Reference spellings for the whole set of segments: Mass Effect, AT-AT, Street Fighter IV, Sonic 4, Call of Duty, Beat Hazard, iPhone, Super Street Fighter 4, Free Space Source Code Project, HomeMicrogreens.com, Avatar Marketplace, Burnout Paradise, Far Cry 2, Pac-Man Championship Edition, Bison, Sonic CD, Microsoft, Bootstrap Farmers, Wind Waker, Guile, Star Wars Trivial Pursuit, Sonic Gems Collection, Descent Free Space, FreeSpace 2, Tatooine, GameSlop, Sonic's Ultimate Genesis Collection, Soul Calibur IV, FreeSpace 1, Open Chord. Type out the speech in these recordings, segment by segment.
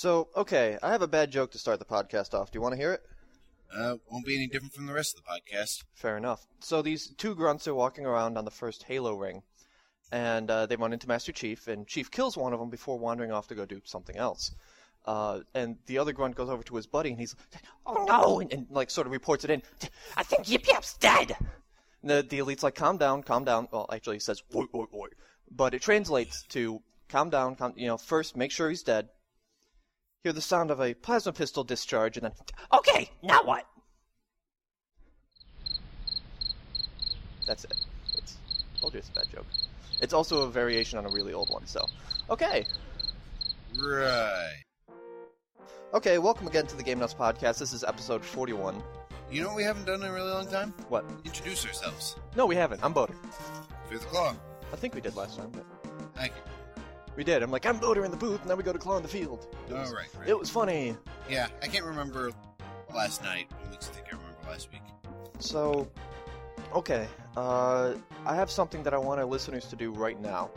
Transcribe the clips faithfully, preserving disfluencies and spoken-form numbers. So, okay, I have a bad joke to start the podcast off. Do you want to hear it? Uh, won't be any different from the rest of the podcast. Fair enough. So these two grunts are walking around on the first Halo ring, and uh, they run into Master Chief, and Chief kills one of them before wandering off to go do something else. Uh, and the other grunt goes over to his buddy, and he's like, oh no, and, and like sort of reports it in, I think Yip Yap's dead! And the, the elite's like, calm down, calm down. Well, actually he says, oi, oi, oi. But it translates to, calm down, calm, you know, first make sure he's dead. Hear the sound of a plasma pistol discharge, and then, okay, now what? That's it. It's, I told you it's a bad joke. It's also a variation on a really old one, so. Okay. Right. Okay, welcome again to the Game Nuts Podcast. This is episode forty-one. You know what we haven't done in a really long time? What? Introduce ourselves. No, we haven't. I'm Boater. Through the Claw. I think we did last time, but... Thank you. We did. I'm like, I'm Boater in the booth, and then we go to Claw in the field. It was, oh, right, right. It was funny. Yeah, I can't remember last night. At least I think I remember last week. So, okay. Uh, I have something that I want our listeners to do right now.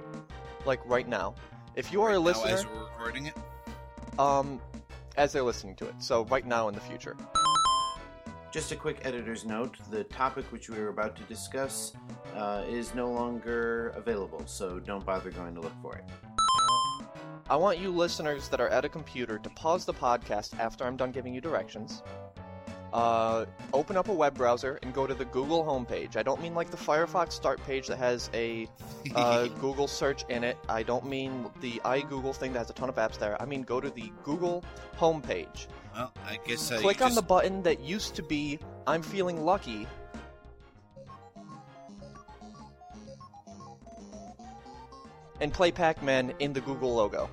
Like, right now. If you are right a listener... Now as we're recording it? Um, as they're listening to it. So, right now in the future. Just a quick editor's note. The topic which we were about to discuss uh, is no longer available, so don't bother going to look for it. I want you listeners that are at a computer to pause the podcast after I'm done giving you directions. Uh, open up a web browser and go to the Google homepage. I don't mean like the Firefox start page that has a uh, Google search in it. I don't mean the iGoogle thing that has a ton of apps there. I mean go to the Google homepage. Well, I guess uh, click just... on the button that used to be I'm feeling lucky. And play Pac-Man in the Google logo.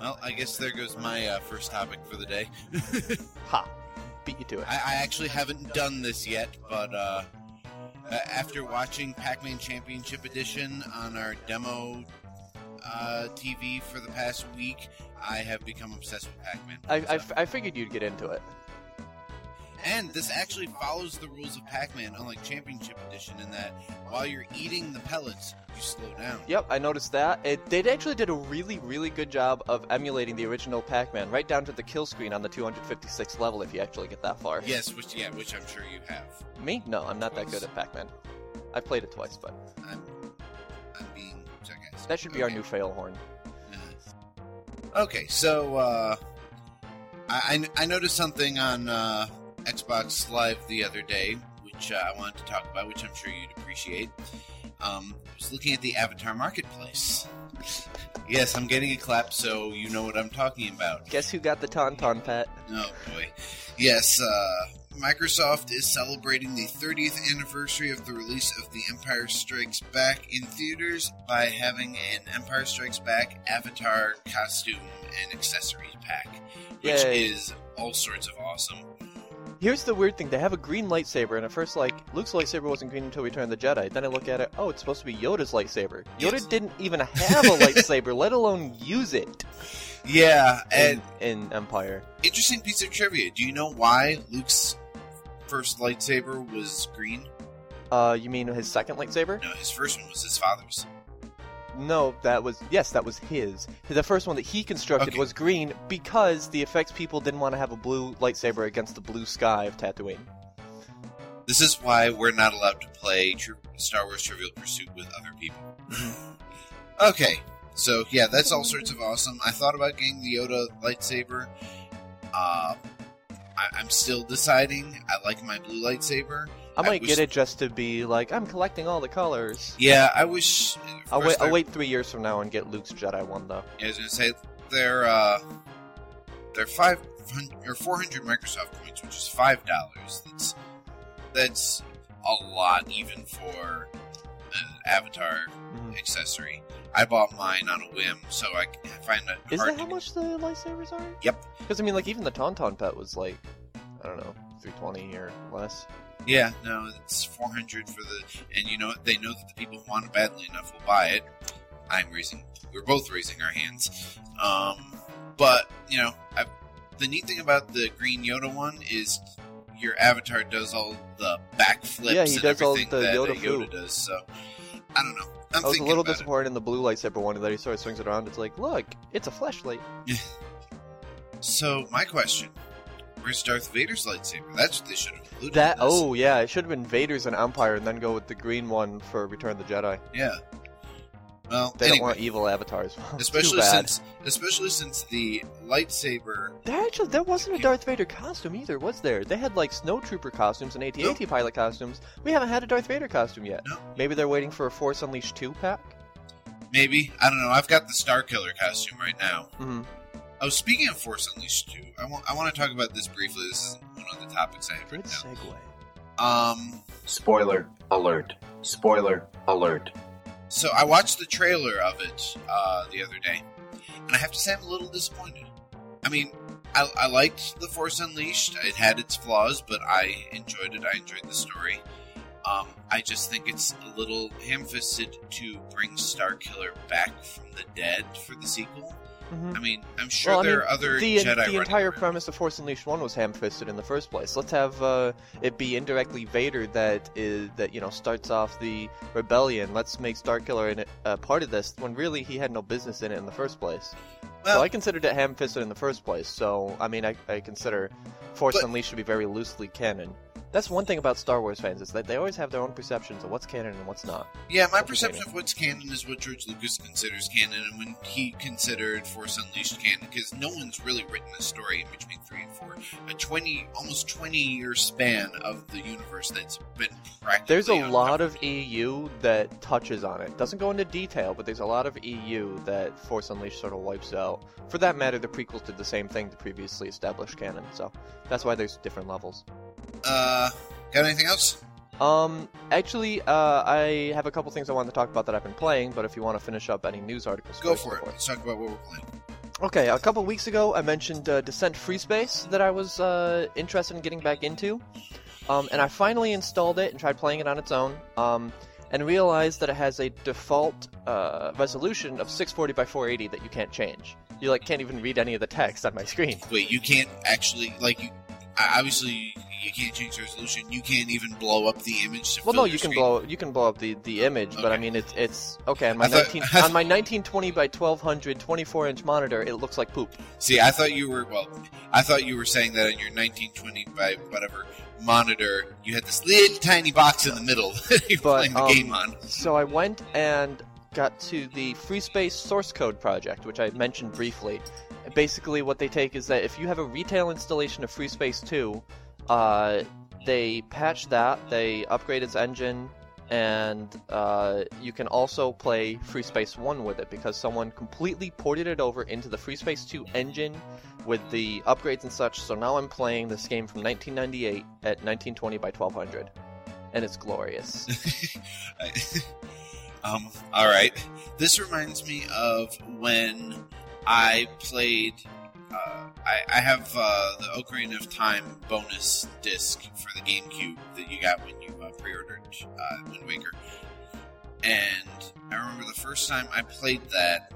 Well, I guess there goes my uh, first topic for the day. Ha. Beat you to it. I, I actually haven't done this yet, but uh, after watching Pac-Man Championship Edition on our demo uh, T V for the past week, I have become obsessed with Pac-Man. I, I, f- I figured you'd get into it. And this actually follows the rules of Pac-Man, unlike Championship Edition, in that while you're eating the pellets, you slow down. Yep, I noticed that. It, they actually did a really, really good job of emulating the original Pac-Man, right down to the kill screen on the two hundred fifty-sixth level, if you actually get that far. Yes, which yeah, which I'm sure you have. Me? No, I'm not that good at Pac-Man. I played it twice, but... I'm, I'm being... sarcastic. That should be okay. Our new fail horn. Okay, so, uh... I, I noticed something on, uh... Xbox Live the other day, which uh, I wanted to talk about, which I'm sure you'd appreciate. Um, I was looking at the Avatar Marketplace. Yes, I'm getting a clap, so you know what I'm talking about. Guess who got the Tauntaun pet? Oh, boy. Yes, uh, Microsoft is celebrating the thirtieth anniversary of the release of The Empire Strikes Back in theaters by having an Empire Strikes Back Avatar costume and accessories pack, which Yay. Is all sorts of awesome. Here's the weird thing. They have a green lightsaber, and at first, like, Luke's lightsaber wasn't green until Return of the Jedi. Then I look at it, oh, it's supposed to be Yoda's lightsaber. Yoda yes. didn't even have a lightsaber, let alone use it. Yeah, and... In, in Empire. Interesting piece of trivia. Do you know why Luke's first lightsaber was green? Uh, you mean his second lightsaber? No, his first one was his father's. No, that was... Yes, that was his. The first one that he constructed okay. was green because the effects people didn't want to have a blue lightsaber against the blue sky of Tatooine. This is why we're not allowed to play tri- Star Wars Trivial Pursuit with other people. Okay, so yeah, that's all sorts of awesome. I thought about getting the Yoda lightsaber. Uh, I- I'm still deciding. I like my blue lightsaber. I might I wish... get it just to be like, I'm collecting all the colors. Yeah, I wish... I'll wait, I... I'll wait three years from now and get Luke's Jedi one, though. Yeah, I was going to say, they're, uh, they're five hundred, or four hundred Microsoft points, which is five dollars. That's that's a lot, even for an Avatar mm. accessory. I bought mine on a whim, so I find it is hard Is that to how get... much the lightsabers are? Yep. Because, I mean, like, even the Tauntaun pet was, like, I don't know, three hundred twenty or less. Yeah, no, it's four hundred for the... And you know what? They know that the people who want it badly enough will buy it. I'm raising... We're both raising our hands. Um, but, you know, I, the neat thing about the green Yoda one is your avatar does all the backflips yeah, and everything that Yoda, Yoda does. So, I don't know. I'm I was a little disappointed it. in the blue lightsaber one that he sort of swings it around. It's like, look, it's a fleshlight. So, my question, where's Darth Vader's lightsaber? That's what they should have included. That, in this. Oh, yeah, it should have been Vader's and Empire, and then go with the green one for Return of the Jedi. Yeah. Well, they anyway, don't want evil avatars. especially since, especially since the lightsaber. That actually, that wasn't a Darth Vader costume either, was there? They had like snowtrooper costumes and A T A T nope. pilot costumes. We haven't had a Darth Vader costume yet. Nope. Maybe they're waiting for a Force Unleashed two pack. Maybe, I don't know. I've got the Starkiller costume right now. Mm-hmm. Oh, speaking of Force Unleashed two, I want I want to talk about this briefly. This is one of the topics I have written down. Good segue. Um, spoiler alert! Spoiler alert! So I watched the trailer of it uh, the other day, and I have to say I'm a little disappointed. I mean, I, I liked The Force Unleashed. It had its flaws, but I enjoyed it. I enjoyed the story. Um, I just think it's a little ham-fisted to bring Starkiller back from the dead for the sequel. Mm-hmm. I mean, I'm sure well, there I mean, are other the, Jedi. The entire around. premise of Force Unleashed one was ham-fisted in the first place. Let's have uh, it be indirectly Vader that is that you know starts off the rebellion. Let's make Starkiller in it, uh, part of this when really he had no business in it in the first place. Well, so I considered it ham-fisted in the first place. So I mean, I, I consider Force but, Unleashed to be very loosely canon. That's one thing about Star Wars fans is that they always have their own perceptions of what's canon and what's not. Yeah, my what's perception canon. of what's canon is what George Lucas considers canon and when he considered Force Unleashed canon, because no one's really written a story in between three and four. A twenty, almost twenty-year span of the universe that's been practically... There's a lot of E U that touches on it. Doesn't go into detail, but there's a lot of E U that Force Unleashed sort of wipes out. For that matter, the prequels did the same thing to previously established canon, so that's why there's different levels. Uh, got anything else? Um, actually, uh, I have a couple things I wanted to talk about that I've been playing, but if you want to finish up any news articles... Go for it. Let's talk about what we're playing. Okay, a couple weeks ago, I mentioned uh, Descent Free Space that I was uh, interested in getting back into, um, and I finally installed it and tried playing it on its own, um, and realized that it has a default uh, resolution of six forty by four eighty that you can't change. You, like, can't even read any of the text on my screen. Wait, you can't actually, like, you... Obviously, you can't change the resolution. You can't even blow up the image. To well, no, you can screen. blow you can blow up the, the image, okay. But I mean, it's it's okay. On my thought, 19, on my nineteen twenty by twelve hundred twenty-four inch monitor, it looks like poop. See, I thought you were well, I thought you were saying that on your nineteen twenty by whatever monitor, you had this little tiny box in the middle that you're but, playing the um, game on. So I went and got to the Free Space Source Code Project, which I mentioned briefly. Basically, what they take is that if you have a retail installation of FreeSpace two, uh, they patch that, they upgrade its engine, and uh, you can also play FreeSpace one with it, because someone completely ported it over into the FreeSpace two engine with the upgrades and such, so now I'm playing this game from nineteen ninety-eight at nineteen twenty by twelve hundred, and it's glorious. um, alright. This reminds me of when... I played, uh, I, I have uh, the Ocarina of Time bonus disc for the GameCube that you got when you uh, pre-ordered uh, Wind Waker. And I remember the first time I played that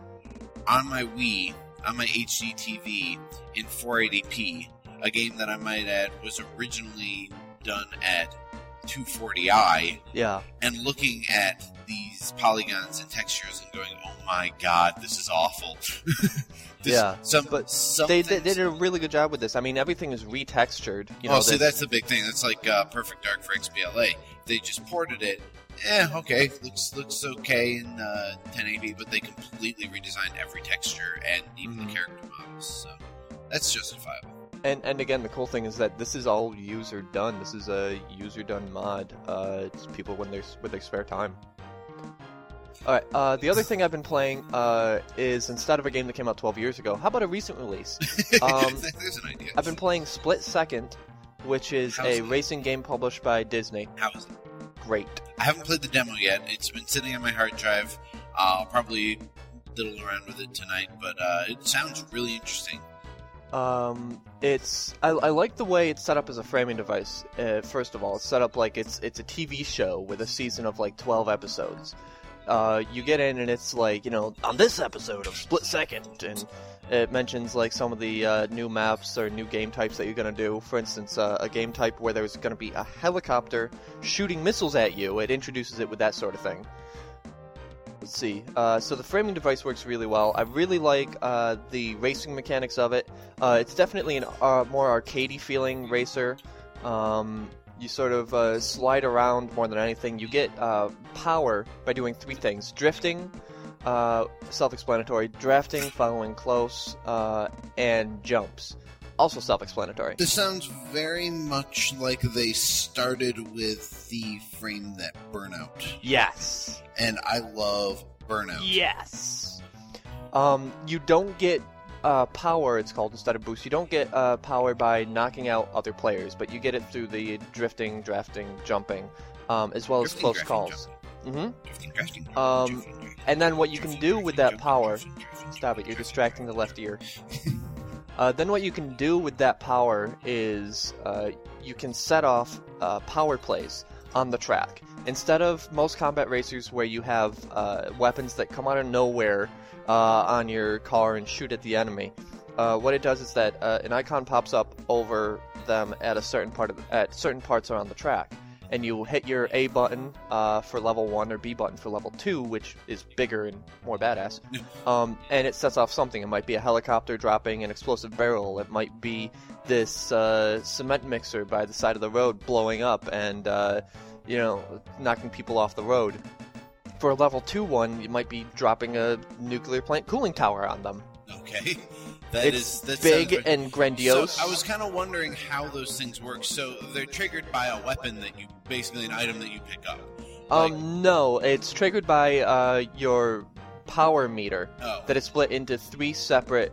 on my Wii, on my H D T V, in four eighty p, a game that I might add was originally done at two forty i, yeah, and looking at these polygons and textures and going, oh my god, this is awful. this, yeah, some, but some they, they, they did a really good job with this. I mean, everything is retextured. You oh, know, see, that's the big thing. That's like uh, Perfect Dark for X B L A. They just ported it. Eh, okay, looks looks okay in uh, ten eighty p, but they completely redesigned every texture and even mm-hmm. the character models, so that's justifiable. And and again, the cool thing is that this is all user done. This is a user done mod. Uh, it's people when they're with their spare time. All right. Uh, the other thing I've been playing uh, is instead of a game that came out twelve years ago, how about a recent release? Um, There's an idea. I've been playing Split Second, which is How's a it? racing game published by Disney. How is it? Great. I haven't played the demo yet. It's been sitting on my hard drive. I'll probably diddle around with it tonight, but uh, it sounds really interesting. Um, it's, I, I like the way it's set up as a framing device. Uh, first of all, it's set up like it's, it's a T V show with a season of like twelve episodes. Uh, you get in and it's like, you know, on this episode of Split Second, and it mentions like some of the, uh, new maps or new game types that you're gonna do. For instance, uh, a game type where there's gonna be a helicopter shooting missiles at you. It introduces it with that sort of thing. Let's see. Uh, so the framing device works really well. I really like uh, the racing mechanics of it. Uh, it's definitely an uh, more arcadey feeling racer. Um, you sort of uh, slide around more than anything. You get uh, power by doing three things: drifting, uh, self-explanatory; drafting, following close, uh, and jumps. Also self-explanatory. This sounds very much like they started with the frame that Burnout. Yes. And I love Burnout. Yes. Um, you don't get uh, power, it's called, instead of boost. You don't get uh, power by knocking out other players, but you get it through the drifting, drafting, jumping, um, as well drifting, as close drafting, calls. Mm-hmm. Drifting, drifting, drifting, um, drifting, and then what you drifting, can do drifting, with that drifting, power... Drifting, drifting, stop it, you're distracting the left ear. Uh, then what you can do with that power is uh, you can set off uh, power plays on the track. Instead of most combat racers where you have uh, weapons that come out of nowhere uh, on your car and shoot at the enemy, uh, what it does is that uh, an icon pops up over them at a certain part of the, at certain parts around the track. And you hit your A button uh, for level one or B button for level two, which is bigger and more badass. Um, and it sets off something. It might be a helicopter dropping an explosive barrel. It might be this uh, cement mixer by the side of the road blowing up and, uh, you know, knocking people off the road. For a level two one, you might be dropping a nuclear plant cooling tower on them. Okay. That it's is, that big sounds... and grandiose. So I was kind of wondering how those things work. So they're triggered by a weapon that you... basically an item that you pick up. Like... Um, no. It's triggered by uh, your power meter oh. that is split into three separate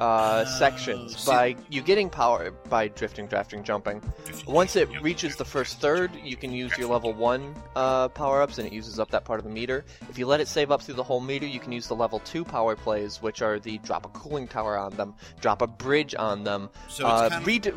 uh, oh, sections. So... By you getting power by drifting, drafting, jumping. Drifting, Once it jumping, reaches jumping, the first third, you can use drifting. your level one uh, power-ups, and it uses up that part of the meter. If you let it save up through the whole meter, you can use the level two power plays, which are the drop a cooling tower on them, drop a bridge on them, so uh, it's kind of... read...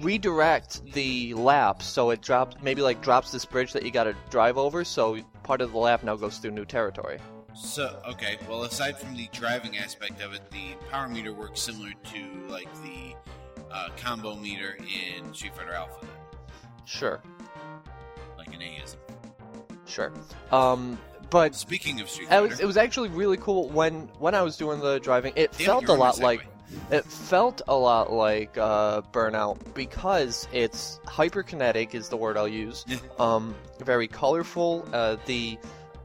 redirect the lap, so it drops maybe like drops this bridge that you gotta drive over, so part of the lap now goes through new territory. So okay, well aside from the driving aspect of it, the power meter works similar to like the uh, combo meter in Street Fighter Alpha. Sure. Like an A-ism. Sure. Um but speaking of Street Fighter, it was, it was actually really cool when when I was doing the driving, it Damn, felt a lot like way. It felt a lot like uh, Burnout because it's hyperkinetic is the word I'll use. um, very colorful. Uh, the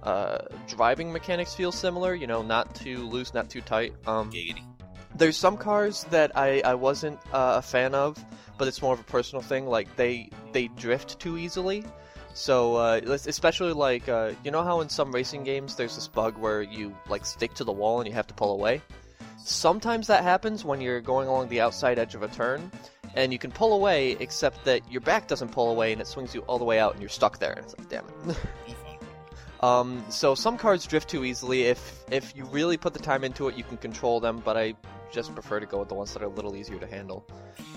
uh, driving mechanics feel similar. You know, not too loose, not too tight. Um, there's some cars that I, I wasn't uh, a fan of, but it's more of a personal thing. Like they they drift too easily. So, uh, especially like uh, you know how in some racing games there's this bug where you like stick to the wall and you have to pull away. Sometimes that happens when you're going along the outside edge of a turn, and you can pull away, except that your back doesn't pull away, and it swings you all the way out, and you're stuck there, and it's like, damn it. um, so some cars drift too easily. If if you really put the time into it, you can control them, but I just prefer to go with the ones that are a little easier to handle.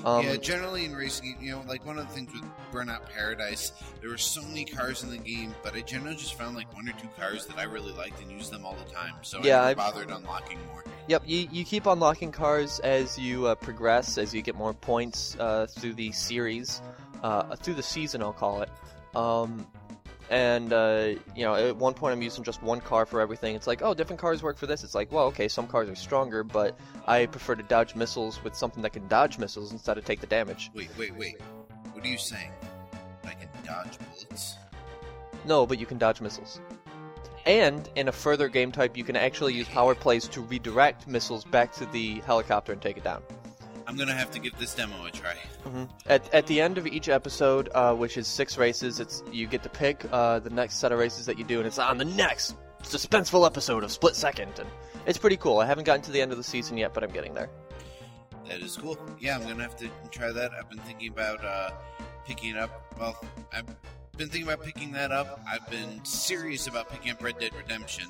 Um, yeah, generally in racing, you know, like one of the things with Burnout Paradise, there were so many cars in the game, but I generally just found like one or two cars that I really liked and used them all the time, so yeah, I never bothered unlocking more. Yep, you, you keep unlocking cars as you uh, progress, as you get more points uh, through the series, uh, through the season, I'll call it. Um, and, uh, you know, at one point I'm using just one car for everything. It's like, oh, different cars work for this. It's like, well, okay, some cars are stronger, but I prefer to dodge missiles with something that can dodge missiles instead of take the damage. Wait, wait, wait. What are you saying? I can dodge bullets? No, but you can dodge missiles. And, in a further game type, you can actually use power plays to redirect missiles back to the helicopter and take it down. I'm going to have to give this demo a try. Mm-hmm. At at the end of each episode, uh, which is six races, it's you get to pick uh, the next set of races that you do, and it's on the next suspenseful episode of Split Second. And it's pretty cool. I haven't gotten to the end of the season yet, but I'm getting there. That is cool. Yeah, I'm going to have to try that. I've been thinking about uh, picking it up. Well, I'm... been thinking about picking that up. I've been serious about picking up Red Dead Redemption,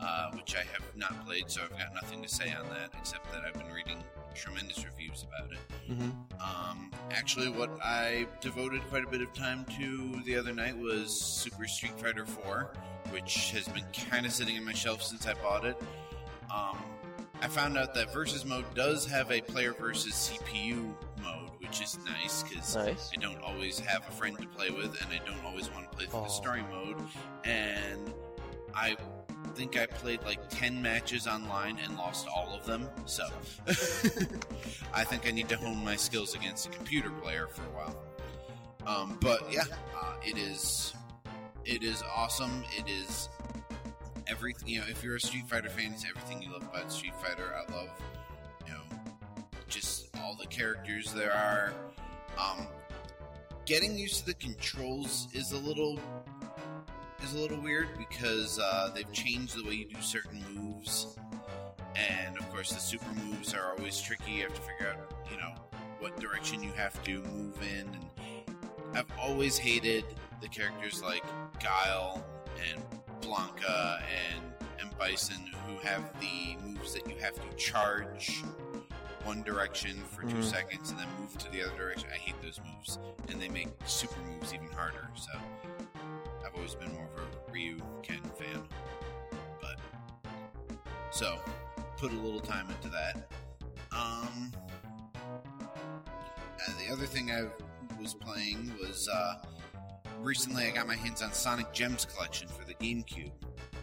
uh, which I have not played, so I've got nothing to say on that, except that I've been reading tremendous reviews about it. Mm-hmm. Um, actually, what I devoted quite a bit of time to the other night was Super Street Fighter four, which has been kind of sitting on my shelf since I bought it. Um, I found out that Versus Mode does have a player versus C P U mode, which is nice, because nice. I don't always have a friend to play with, and I don't always want to play through oh. the story mode, and I think I played like ten matches online and lost all of them, so I think I need to hone my skills against a computer player for a while. Um, but yeah, uh, it is it is awesome. It is everything. You know, if you're a Street Fighter fan, it's everything you love about Street Fighter. I love, you know, just all the characters there are. Um, getting used to the controls is a little is a little weird because uh, they've changed the way you do certain moves, and of course the super moves are always tricky. You have to figure out, you know, what direction you have to move in. And I've always hated the characters like Guile and Blanca and, and Bison who have the moves that you have to charge one direction for two mm-hmm. seconds and then move to the other direction. I hate those moves, and they make super moves even harder. So I've always been more of a Ryu Ken fan, but so put a little time into that. Um, and the other thing I was playing was uh, recently I got my hands on Sonic Gems Collection for the GameCube.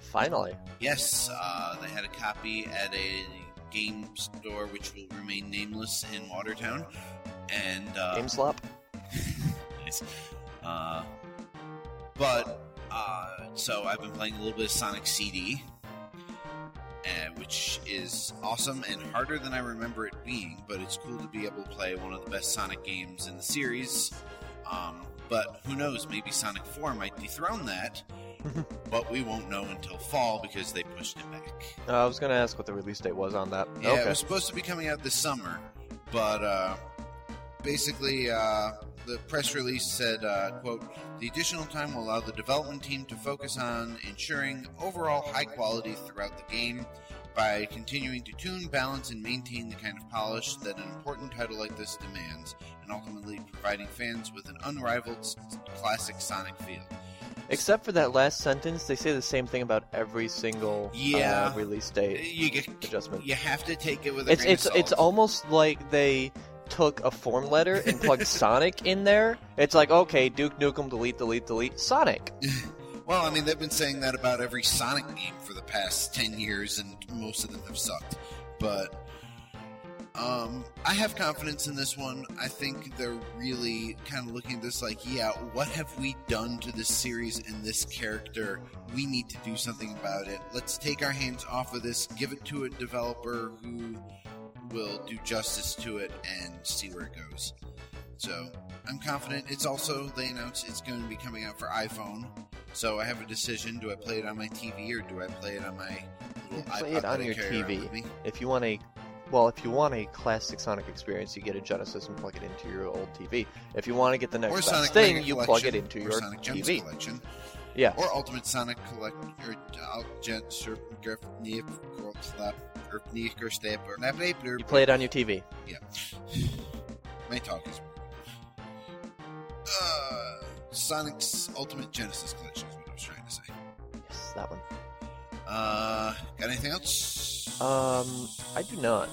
Finally, yes, uh, they had a copy at a game store which will remain nameless in Watertown, and uh, GameSlop. Nice. Uh, but uh, so I've been playing a little bit of Sonic C D, and, which is awesome and harder than I remember it being. But it's cool to be able to play one of the best Sonic games in the series. Um, but who knows? Maybe Sonic four might dethrone that. But we won't know until fall because they pushed it back. Uh, I was going to ask what the release date was on that. Yeah, okay. It was supposed to be coming out this summer, but uh, basically uh, the press release said, uh, quote, "The additional time will allow the development team to focus on ensuring overall high quality throughout the game by continuing to tune, balance, and maintain the kind of polish that an important title like this demands, and ultimately providing fans with an unrivaled s- classic Sonic feel." Except for that last sentence, they say the same thing about every single yeah. uh, release date you get, adjustment. You have to take it with a it's, grain it's, of salt. It's almost like they took a form letter and plugged Sonic in there. It's like, okay, Duke Nukem, delete, delete, delete, Sonic. Well, I mean, they've been saying that about every Sonic game for the past ten years, and most of them have sucked. But um, I have confidence in this one. I think they're really kind of looking at this like, yeah, what have we done to this series and this character? We need to do something about it. Let's take our hands off of this, give it to a developer who will do justice to it, and see where it goes. So I'm confident. It's also, they announced it's going to be coming out for iPhone. So I have a decision. Do I play it on my T V or do I play it on my little iPod? Play it on your T V. If you want a Well, if you want a classic Sonic experience, you get a Genesis and plug it into your old T V. If you want to get the next best thing, you plug it into your Sonic Gems T V. Collection. Yeah. Or Ultimate Sonic Collect or You play it on your T V. Yeah. My talk is uh, Sonic's Ultimate Genesis Collection is what I was trying to say. Yes, that one. Uh, got anything else? Um, I do not.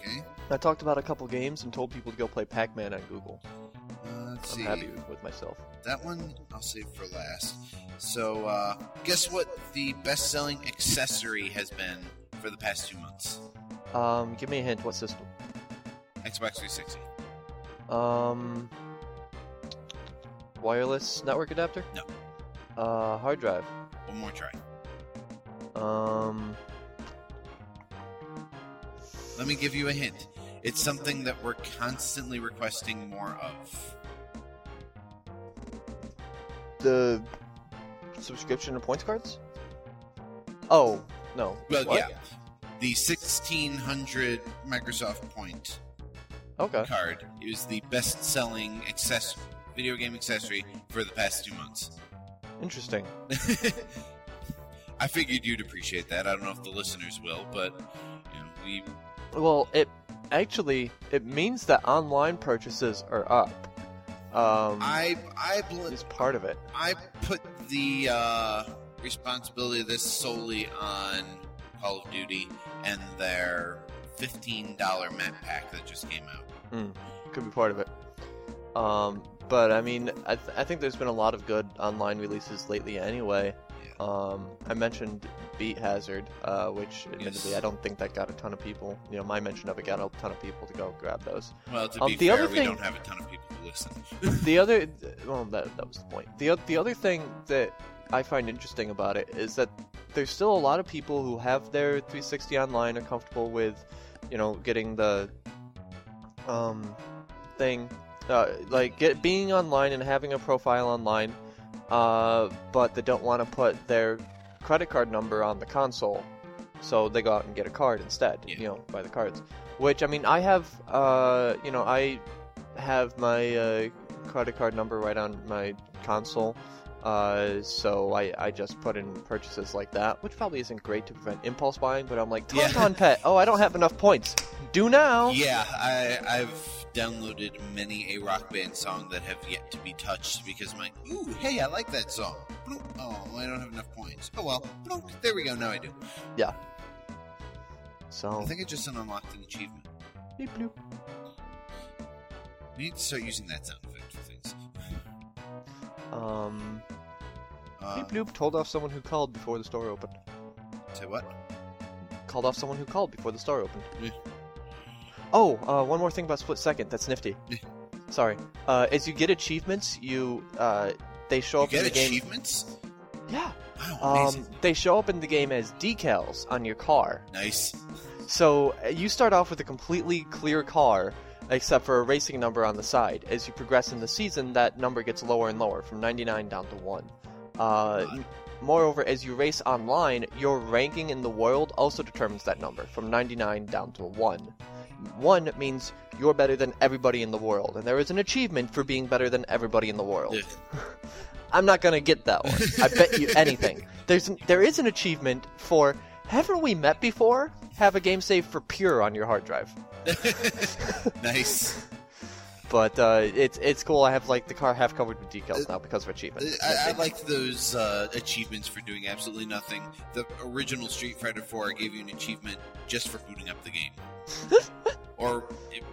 Okay. I talked about a couple games and told people to go play Pac-Man on Google. Uh, let's I'm see. happy with myself. That one I'll save for last. So, uh, guess what the best-selling accessory has been for the past two months? Um, give me a hint. What system? Xbox three sixty. Um, wireless network adapter? No. Uh, hard drive? One more try. Um, Let me give you a hint. It's something that we're constantly requesting more of. The subscription to points cards? Oh, no. Well, what? yeah. The sixteen hundred Microsoft Point okay. card is the best-selling access- video game accessory for the past two months. Interesting. I figured you'd appreciate that. I don't know if the listeners will, but you know, we. Well, it actually it means that online purchases are up. Um, I I bl- is part of it. I put the uh, responsibility of this solely on Call of Duty and their fifteen dollars map pack that just came out. Mm, could be part of it. Um, but I mean, I th- I think there's been a lot of good online releases lately, anyway. Um, I mentioned beat Hazard, uh, which admittedly yes. I don't think that got a ton of people. You know, my mention of it got a ton of people to go grab those. Well, to be um, the fair, other thing, we don't have a ton of people to listen. the other, well, that that was the point. the The other thing that I find interesting about it is that there's still a lot of people who have their three sixty online, are comfortable with, you know, getting the um thing, uh, like get being online and having a profile online, uh, but they don't want to put their credit card number on the console, so they go out and get a card instead. Yeah. You know, buy the cards. Which, I mean, I have, uh, you know, I have my uh, credit card number right on my console. Uh, so I, I just put in purchases like that, which probably isn't great to prevent impulse buying, but I'm like, Tauntaun yeah. pet, oh, I don't have enough points. Do now! Yeah, I, I've downloaded many a Rock Band song that have yet to be touched because I'm like, ooh, hey, I like that song. Oh, I don't have enough points. Oh, well, there we go, now I do. Yeah. So. I think I just unlocked an achievement. Beep, bloop. We need to start using that sound effect for things. Um... Uh, Beep Bloop told off someone who called before the store opened. Say what? Called off someone who called before the store opened. Yeah. Oh, uh, one more thing about Split Second. That's nifty. Yeah. Sorry. Uh, as you get achievements, you uh, they show you up in the game. You get achievements? Yeah. Wow, um, they show up in the game as decals on your car. Nice. So uh, you start off with a completely clear car, except for a racing number on the side. As you progress in the season, that number gets lower and lower, from ninety-nine down to one. Uh, moreover, as you race online, your ranking in the world also determines that number, from ninety-nine down to one. one means you're better than everybody in the world, and there is an achievement for being better than everybody in the world. Yeah. I'm not going to get that one. I bet you anything. There's an, there is an achievement for, haven't we met before? Have a game save for pure on your hard drive. Nice. But uh, it's it's cool. I have like the car half covered with decals uh, now because of achievements. I, I liked those uh, achievements for doing absolutely nothing. The original Street Fighter four gave you an achievement just for booting up the game. Or it,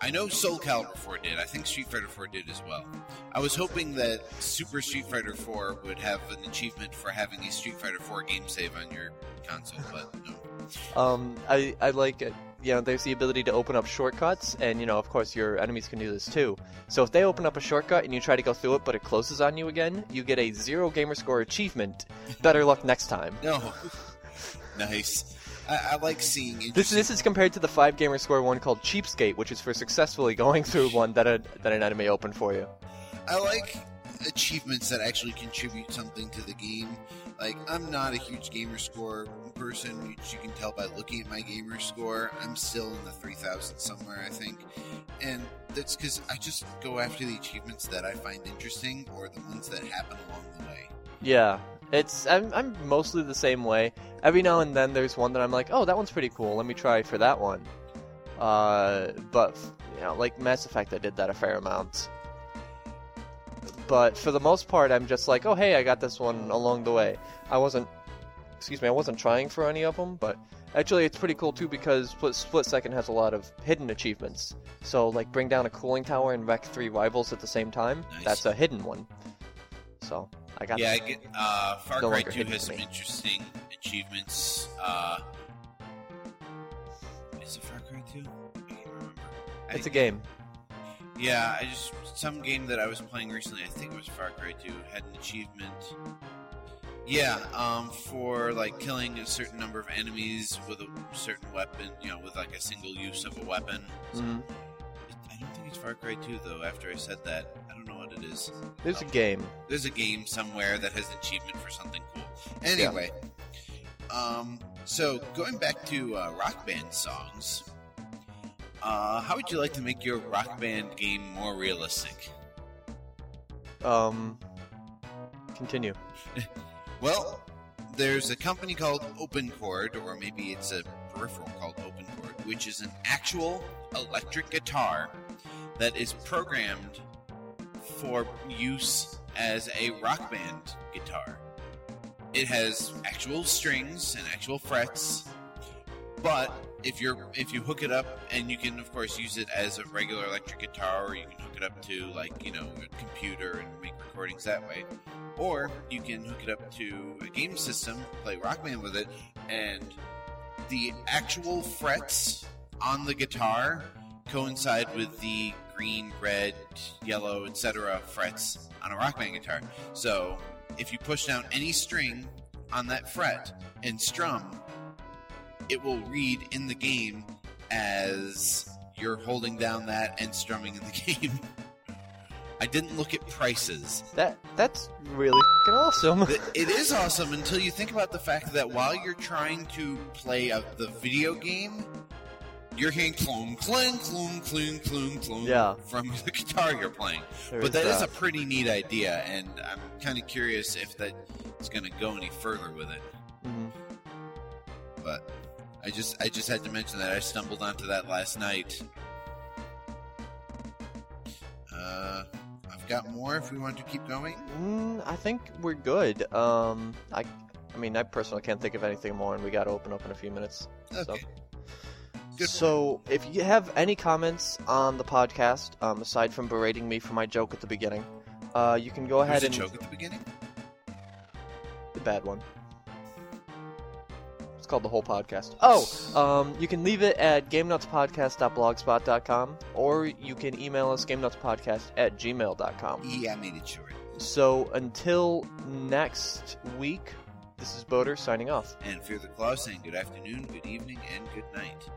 I know Soul Calibur four did. I think Street Fighter four did as well. I was hoping that Super Street Fighter four would have an achievement for having a Street Fighter four game save on your console, but no. Um, I I like it. You know, there's the ability to open up shortcuts, and, you know, of course, your enemies can do this too. So if they open up a shortcut and you try to go through it, but it closes on you again, you get a zero gamer score achievement. Better luck next time. No. Nice. I, I like seeing interesting... This, this is compared to the five gamer score one called Cheapskate, which is for successfully going through one that, a, that an enemy opened for you. I like achievements that actually contribute something to the game. Like, I'm not a huge gamer score person, which you can tell by looking at my gamer score. I'm still in the three thousand somewhere, I think. And that's because I just go after the achievements that I find interesting or the ones that happen along the way. Yeah, it's I'm, I'm mostly the same way. Every now and then there's one that I'm like, oh, that one's pretty cool. Let me try for that one. Uh, but, you know, like Mass Effect, I did that a fair amount. But for the most part, I'm just like, oh, hey, I got this one along the way. I wasn't, excuse me, I wasn't trying for any of them, but actually it's pretty cool, too, because Split, Split Second has a lot of hidden achievements. So, like, bring down a cooling tower and wreck three rivals at the same time. Nice. That's a hidden one. So, I got yeah, that. I get, uh, Far Cry two has some interesting achievements. Uh, is it Far Cry two? I can't remember. It's I, a game. Yeah, I just some game that I was playing recently, I think it was Far Cry two, had an achievement. Yeah, um, for like killing a certain number of enemies with a certain weapon, you know, with like a single use of a weapon. Mm-hmm. So, I don't think it's Far Cry two though. After I said that, I don't know what it is. There's um, a game. There's a game somewhere that has an achievement for something cool. Anyway, yeah. um, so going back to uh, Rock Band songs. Uh, how would you like to make your Rock Band game more realistic? Um, continue. Well, there's a company called Open Chord, or maybe it's a peripheral called Open Chord, which is an actual electric guitar that is programmed for use as a Rock Band guitar. It has actual strings and actual frets, but if you're if you hook it up, and you can of course use it as a regular electric guitar, or you can hook it up to, like, you know, a computer and make recordings that way, or you can hook it up to a game system, play Rock Band with it, and the actual frets on the guitar coincide with the green, red, yellow, et cetera frets on a Rock Band guitar. So if you push down any string on that fret and strum, it will read in the game as you're holding down that and strumming in the game. I didn't look at prices. That That's really f***ing awesome. It is awesome until you think about the fact that while you're trying to play a, the video game, you're hearing clone, clone, clone, clone, clone, clone yeah. from the guitar you're playing. There but is that, that is a pretty neat idea, and I'm kind of curious if that's going to go any further with it. Mm-hmm. But I just I just had to mention that. I stumbled onto that last night. Uh, I've got more if we want to keep going. Mm, I think we're good. Um, I I mean, I personally can't think of anything more, and we got to open up in a few minutes. Okay. So. Good so, point. If you have any comments on the podcast, um, aside from berating me for my joke at the beginning, uh, you can go ahead and... There's a joke at the beginning? The bad one. It's called the whole podcast. Oh, um, you can leave it at game nuts podcast dot blogspot dot com, or you can email us game nuts podcast at gmail dot com. Yeah, I made it short. So, until next week, this is Boater signing off. And Fear the Claw saying good afternoon, good evening, and good night.